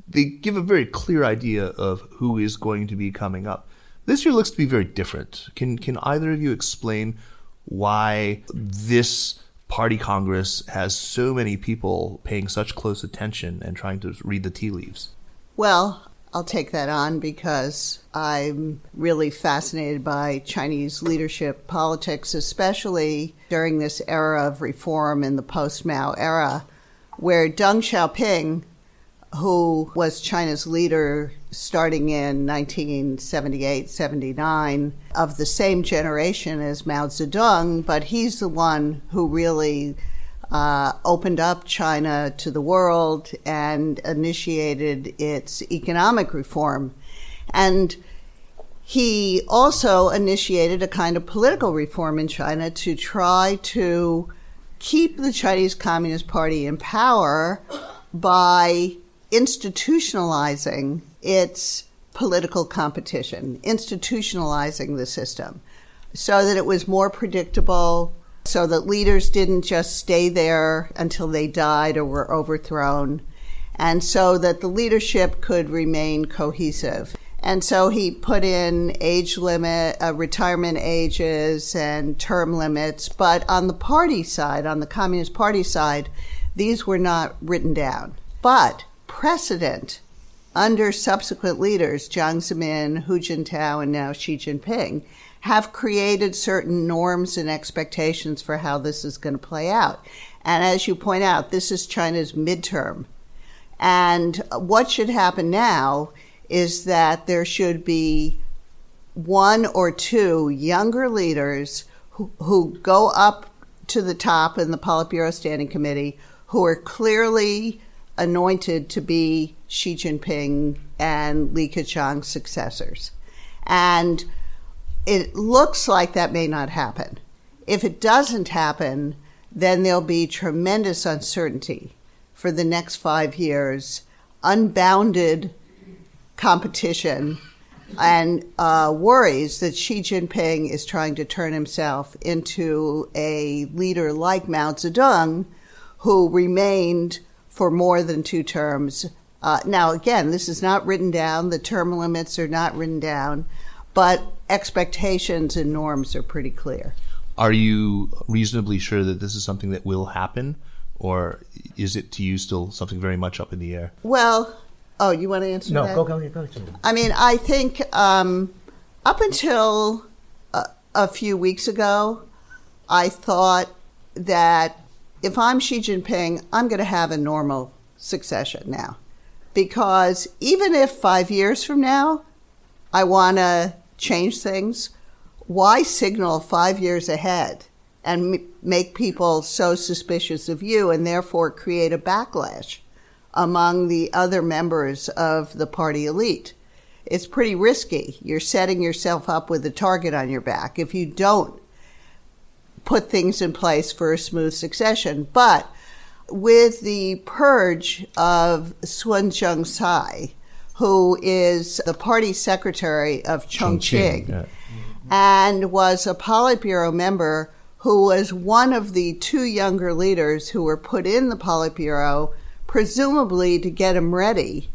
they give a very clear idea of who is going to be coming up. This year looks to be very different. Can either of you explain why this Party Congress has so many people paying such close attention and trying to read the tea leaves? Well, I'll take that on because I'm really fascinated by Chinese leadership politics, especially during this era of reform in the post-Mao era, where Deng Xiaoping, who was China's leader starting in 1978, 79, of the same generation as Mao Zedong, but he's the one who really opened up China to the world and initiated its economic reform. And he also initiated a kind of political reform in China to try to keep the Chinese Communist Party in power by institutionalizing its political competition, institutionalizing the system so that it was more predictable, so that leaders didn't just stay there until they died or were overthrown, and so that the leadership could remain cohesive. And so he put in age limit, retirement ages and term limits, but on the party side, on the Communist Party side, these were not written down. But precedent under subsequent leaders, Jiang Zemin, Hu Jintao, and now Xi Jinping, have created certain norms and expectations for how this is going to play out. And as you point out, this is China's midterm. And what should happen now is that there should be one or two younger leaders who go up to the top in the Politburo Standing Committee who are clearly anointed to be Xi Jinping and Li Keqiang's successors. And it looks like that may not happen. If it doesn't happen, then there'll be tremendous uncertainty for the next 5 years, unbounded competition, and worries that Xi Jinping is trying to turn himself into a leader like Mao Zedong, who remained for more than two terms. Now, again, this is not written down. The term limits are not written down, but expectations and norms are pretty clear. Are you reasonably sure that this is something that will happen, or is it to you still something very much up in the air? Well, oh, you want to answer that? No, go. I mean, I think up until a few weeks ago, I thought that if I'm Xi Jinping, I'm going to have a normal succession now. Because even if 5 years from now I want to change things, why signal 5 years ahead and make people so suspicious of you and therefore create a backlash among the other members of the party elite. It's pretty risky. You're setting yourself up with a target on your back if you don't put things in place for a smooth succession. But with the purge of Sun Zhengcai, who is the party secretary of Chongqing, and was a Politburo member who was one of the two younger leaders who were put in the Politburo, presumably to get him ready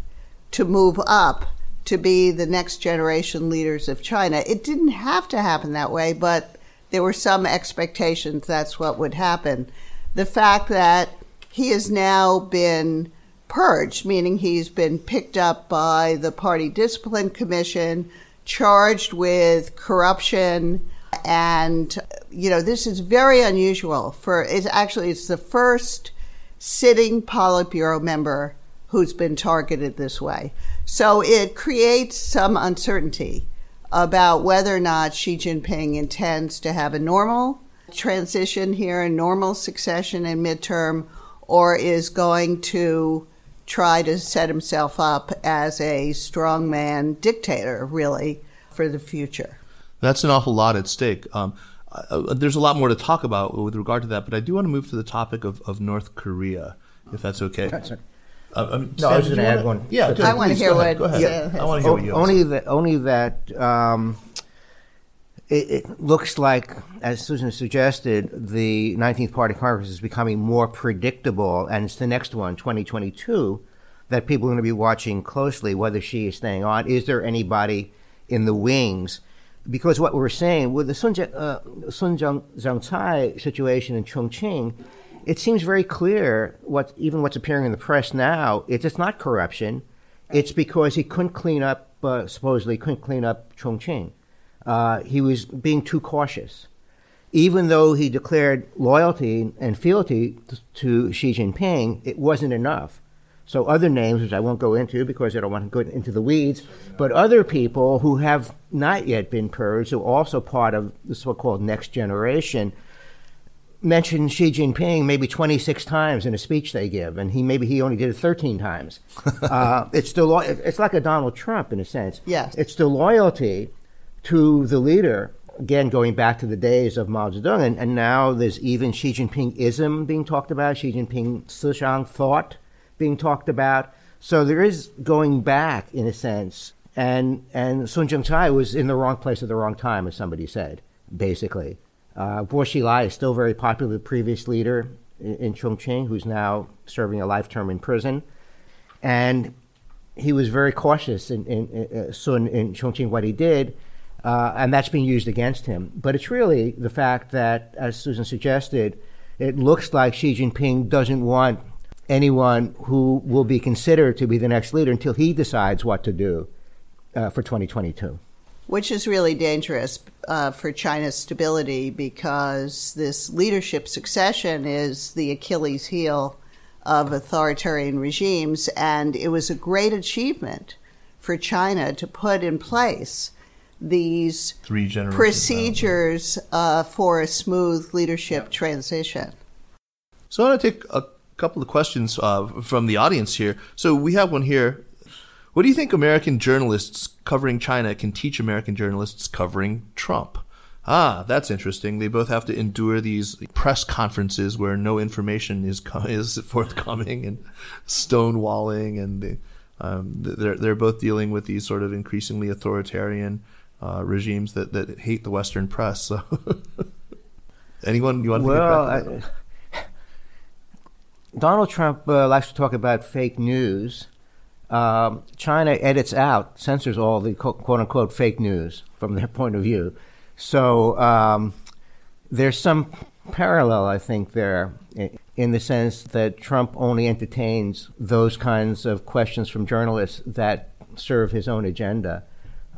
to move up to be the next generation leaders of China. It didn't have to happen that way, but there were some expectations that's what would happen. The fact that he has now been purged, meaning he's been picked up by the Party Discipline Commission, charged with corruption, and, you know, this is very unusual for, it's the first sitting Politburo member who's been targeted this way. So it creates some uncertainty about whether or not Xi Jinping intends to have a normal transition here, a normal succession in midterm, or is going to try to set himself up as a strongman dictator, really, for the future. That's an awful lot at stake. There's a lot more to talk about with regard to that, but I do want to move to the topic of North Korea, if that's okay. That's right. I was going to add one. Yeah, I want to hear what you Only that it looks like, as Susan suggested, the 19th Party Congress is becoming more predictable, and it's the next one, 2022, that people are going to be watching closely, whether she is staying on. Is there anybody in the wings? Because what we're saying with the Sun Zhengcai situation in Chongqing, it seems very clear, what's appearing in the press now, it's not corruption. It's because he couldn't clean up, supposedly Chongqing. He was being too cautious. Even though he declared loyalty and fealty to Xi Jinping, it wasn't enough. So other names, which I won't go into because I don't want to go into the weeds, but other people who have not yet been purged, who are also part of the so-called next generation, mentioned Xi Jinping maybe 26 times in a speech they give, and he only did it 13 times. It's like a Donald Trump in a sense. Yes, it's the loyalty to the leader. Again, going back to the days of Mao Zedong, and now there's even Xi Jinping-ism being talked about, Xi Jinping Sichang thought being talked about. So there is going back in a sense, and Sun Zhengcai was in the wrong place at the wrong time, as somebody said, basically. Bo Xilai is still very popular, the previous leader in Chongqing, who's now serving a life term in prison. And he was very cautious in Chongqing, what he did, and that's being used against him. But it's really the fact that, as Susan suggested, it looks like Xi Jinping doesn't want anyone who will be considered to be the next leader until he decides what to do for 2022. Which is really dangerous for China's stability, because this leadership succession is the Achilles heel of authoritarian regimes. And it was a great achievement for China to put in place these procedures for a smooth leadership transition. So I want to take a couple of questions from the audience here. So we have one here. What do you think American journalists covering China can teach American journalists covering Trump? Ah, that's interesting. They both have to endure these press conferences where no information is forthcoming, and stonewalling, and they're both dealing with these sort of increasingly authoritarian regimes that hate the Western press. So, anyone you want to think about? Donald Trump likes to talk about fake news. China edits out, censors all the quote-unquote fake news from their point of view. So there's some parallel, I think, there in the sense that Trump only entertains those kinds of questions from journalists that serve his own agenda.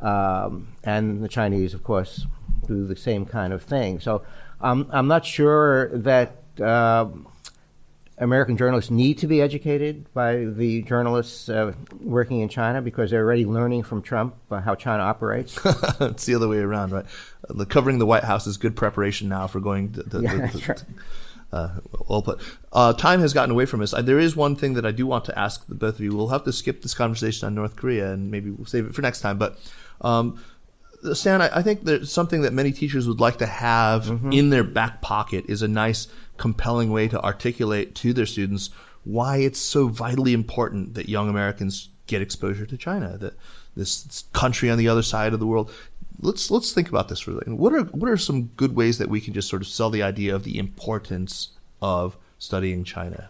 And the Chinese, of course, do the same kind of thing. So I'm not sure that American journalists need to be educated by the journalists working in China, because they're already learning from Trump how China operates. It's the other way around, right? Covering the White House is good preparation now for going to well put. Time has gotten away from us. There is one thing that I do want to ask the both of you. We'll have to skip this conversation on North Korea, and maybe we'll save it for next time. But Stan, I think there's something that many teachers would like to have in their back pocket is a nice, compelling way to articulate to their students why it's so vitally important that young Americans get exposure to China, that this country on the other side of the world. Let's think about this for a second. What are some good ways that we can just sort of sell the idea of the importance of studying China?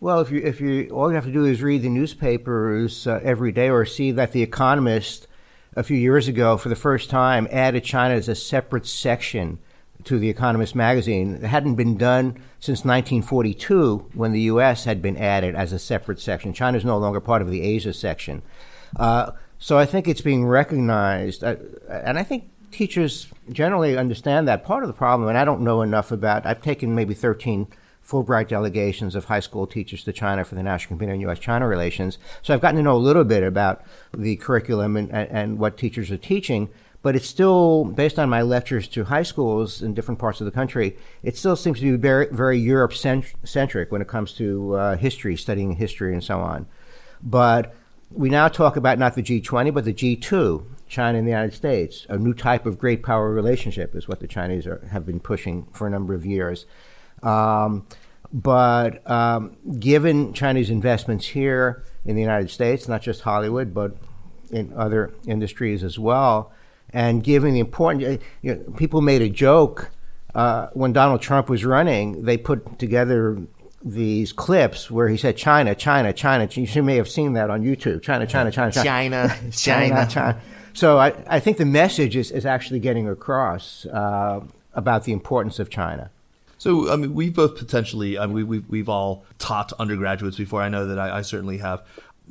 Well, if you all you have to do is read the newspapers every day, or see that The Economist a few years ago for the first time added China as a separate section to The Economist magazine. It hadn't been done since 1942, when the U.S. had been added as a separate section. China's no longer part of the Asia section. So I think it's being recognized, and I think teachers generally understand that part of the problem, and I don't know enough about, I've taken maybe 13 Fulbright delegations of high school teachers to China for the National Committee on U.S.-China Relations, so I've gotten to know a little bit about the curriculum and what teachers are teaching, but it's still, based on my lectures to high schools in different parts of the country, it still seems to be very, very Europe-centric when it comes to history, studying history and so on. But we now talk about not the G20, but the G2, China and the United States. A new type of great power relationship is what the Chinese have been pushing for a number of years. But given Chinese investments here in the United States, not just Hollywood, but in other industries as well, and given the importance, people made a joke when Donald Trump was running, they put together these clips where he said, China, China, China. You may have seen that on YouTube. China, China, China, China. China, China, China. So I think the message is actually getting across about the importance of China. So, I mean, we've both potentially, I mean, we've all taught undergraduates before. I know that I certainly have.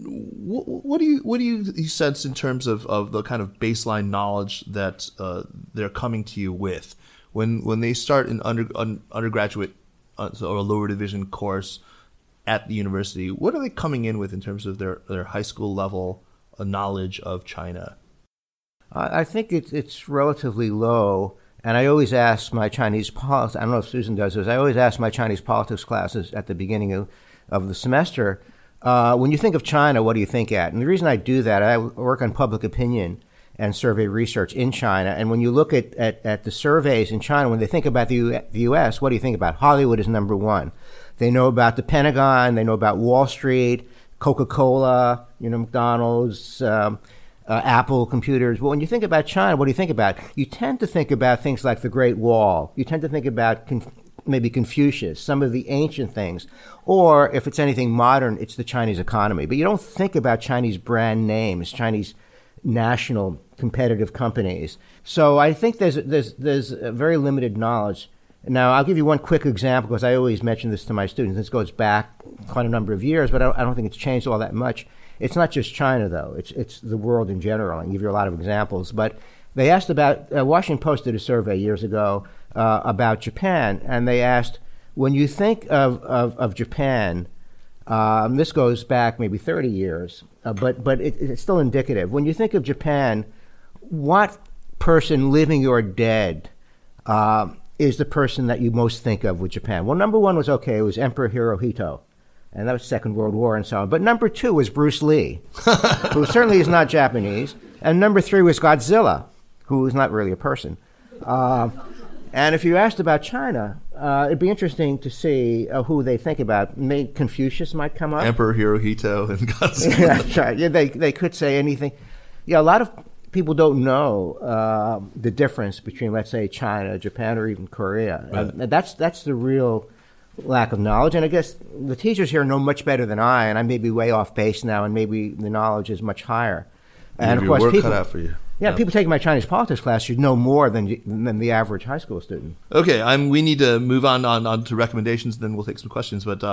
What do you sense in terms of the kind of baseline knowledge that they're coming to you with? When they start an undergraduate or a lower division course at the university, what are they coming in with in terms of their high school level knowledge of China? I think it's relatively low, and I always ask my Chinese politics, I don't know if Susan does this, I always ask my Chinese politics classes at the beginning of the semester, when you think of China, what do you think at? And the reason I do that, I work on public opinion and survey research in China. And when you look at the surveys in China, when they think about the U.S., what do you think about? Hollywood is number one. They know about the Pentagon. They know about Wall Street, Coca-Cola, McDonald's, Apple computers. But when you think about China, what do you think about? You tend to think about things like the Great Wall. You tend to think about maybe Confucius, some of the ancient things. Or if it's anything modern, it's the Chinese economy. But you don't think about Chinese brand names, Chinese national competitive companies. So I think there's a very limited knowledge. Now, I'll give you one quick example, because I always mention this to my students. This goes back quite a number of years, but I don't think it's changed all that much. It's not just China, though. It's the world in general. I can give you a lot of examples. But they asked about, Washington Post did a survey years ago about Japan, and they asked, when you think of Japan, this goes back maybe 30 years, but it's still indicative. When you think of Japan, what person, living or dead, is the person that you most think of with Japan? Well, number one was, okay, it was Emperor Hirohito, and that was Second World War and so on. But number two was Bruce Lee, who certainly is not Japanese. And number three was Godzilla, who is not really a person. And if you asked about China, it'd be interesting to see who they think about. Maybe Confucius might come up. Emperor Hirohito and Godzilla. Yeah, they could say anything. Yeah, a lot of people don't know the difference between, let's say, China, Japan, or even Korea. Right. That's the real lack of knowledge. And I guess the teachers here know much better than I, and I may be way off base now, and maybe the knowledge is much higher. And of course, people cut out for you. Yeah, people taking my Chinese politics class should know more than the average high school student. Okay, we need to move on to recommendations, then we'll take some questions. But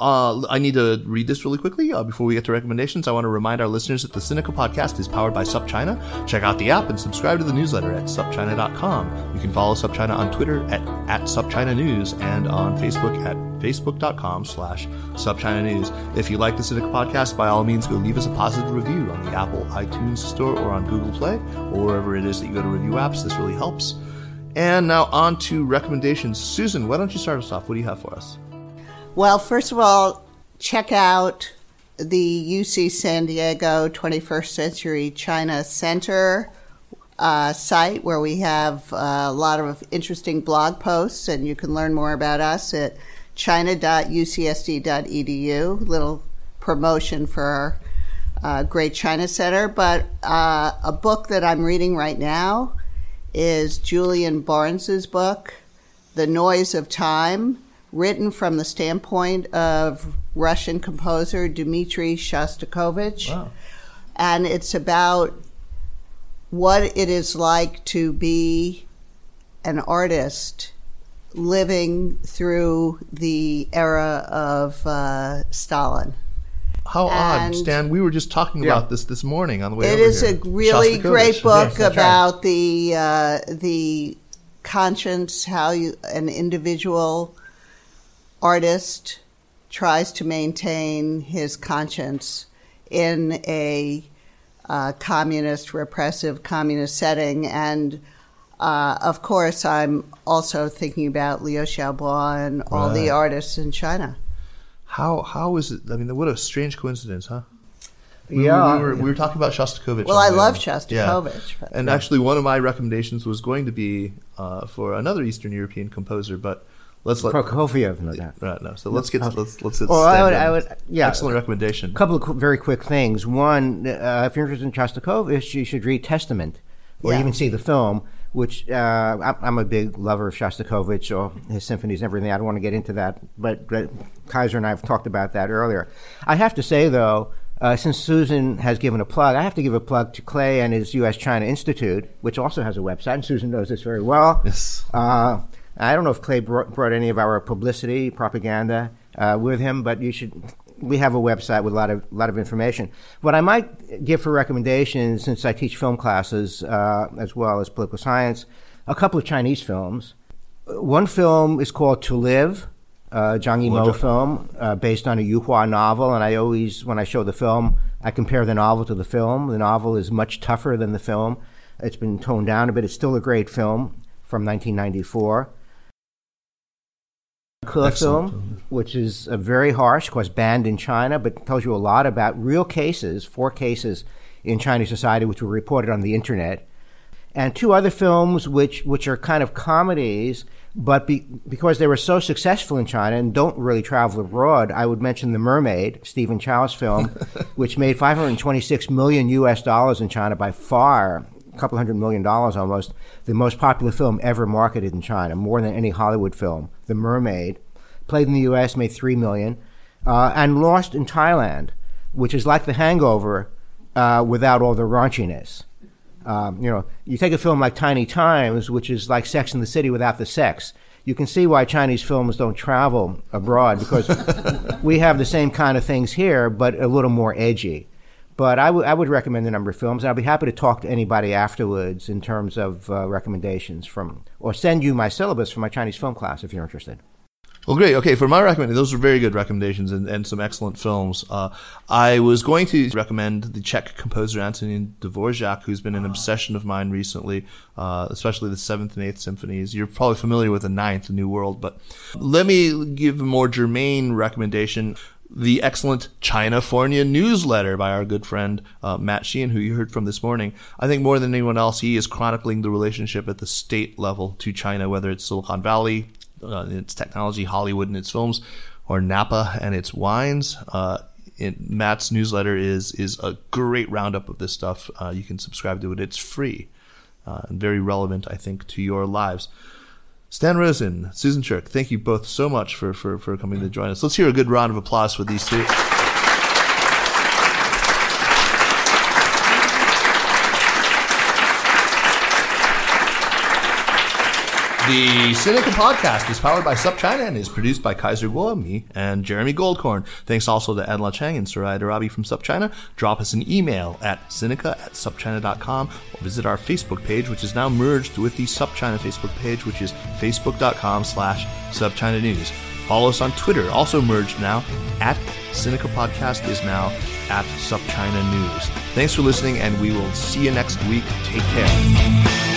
I need to read this really quickly. Before we get to recommendations, I want to remind our listeners that the Sinica Podcast is powered by SupChina. Check out the app and subscribe to the newsletter at SupChina.com. You can follow SupChina on Twitter at SupChina News and on Facebook at Facebook.com/SupChina News. If you like the Sinica Podcast, by all means, go leave us a positive review on the Apple iTunes Store or on Google Play or wherever it is that you go to review apps. This really helps. And now on to recommendations. Susan, why don't you start us off? What do you have for us? Well, first of all, check out the UC San Diego 21st Century China Center site, where we have a lot of interesting blog posts, and you can learn more about us at china.ucsd.edu. Little promotion for our Great China Center. But a book that I'm reading right now is Julian Barnes's book, The Noise of Time, written from the standpoint of Russian composer Dmitry Shostakovich. Wow. And it's about what it is like to be an artist living through the era of Stalin. How odd, Stan. We were just talking about this morning on the way over here. It is a really great book about the conscience, how an individual artist tries to maintain his conscience in a repressive communist setting. And, of course, I'm also thinking about Liu Xiaobo and all the artists in China. How is it? I mean, what a strange coincidence, huh? We were talking about Shostakovich. Well, I love Shostakovich. Yeah. And actually, one of my recommendations was going to be for another Eastern European composer, but Prokofiev, no doubt. Right, no. So let's get. Well, I would. Excellent recommendation. A couple of very quick things. One, if you're interested in Shostakovich, you should read Testament, or even see the film. Which I'm a big lover of Shostakovich, or his symphonies and everything. I don't want to get into that, but Kaiser and I have talked about that earlier. I have to say, though, since Susan has given a plug, I have to give a plug to Clay and his U.S.-China Institute, which also has a website, and Susan knows this very well. Yes. I don't know if Clay brought any of our propaganda with him, but you should. We have a website with a lot of information. What I might give for recommendations, since I teach film classes as well as political science, a couple of Chinese films. One film is called To Live, a Zhang Yimou film based on a Yuhua novel. And I always, when I show the film, I compare the novel to the film. The novel is much tougher than the film. It's been toned down a bit. It's still a great film from 1994. Film, which is a very harsh, of course, banned in China, but tells you a lot about real cases, 4 cases in Chinese society, which were reported on the internet. And 2 other films which are kind of comedies, but because they were so successful in China and don't really travel abroad, I would mention The Mermaid, Stephen Chow's film, which made $526 million in China, by far, a couple $100 million almost, the most popular film ever marketed in China, more than any Hollywood film. The Mermaid, played in the U.S., made $3 million, and Lost in Thailand, which is like The Hangover without all the raunchiness. You take a film like Tiny Times, which is like Sex and the City without the sex. You can see why Chinese films don't travel abroad, because we have the same kind of things here, but a little more edgy. But I would recommend a number of films, and I'll be happy to talk to anybody afterwards in terms of recommendations or send you my syllabus for my Chinese film class if you're interested. Well, great. Okay, for my recommendation, those were very good recommendations and some excellent films. I was going to recommend the Czech composer Antonín Dvořák, who's been an obsession of mine recently, especially the 7th and 8th symphonies. You're probably familiar with the 9th, the New World, but let me give a more germane recommendation. The excellent Chinafornia newsletter by our good friend Matt Sheehan, who you heard from this morning. I think more than anyone else, he is chronicling the relationship at the state level to China, whether it's Silicon Valley, its technology, Hollywood and its films, or Napa and its wines. Matt's newsletter is a great roundup of this stuff. You can subscribe to it. It's free and very relevant, I think, to your lives. Stan Rosen, Susan Shirk, thank you both so much for coming to join us. Let's hear a good round of applause for these 2. The Sinica Podcast is powered by SupChina and is produced by Kaiser Gore, me, and Jeremy Goldcorn. Thanks also to Adla Chang and Soraya Darabi from SupChina. Drop us an email at sinica@supchina.com or visit our Facebook page, which is now merged with the SupChina Facebook page, which is facebook.com/SupChina News. Follow us on Twitter, also merged now, at Sinica Podcast is now at SupChina News. Thanks for listening, and we will see you next week. Take care.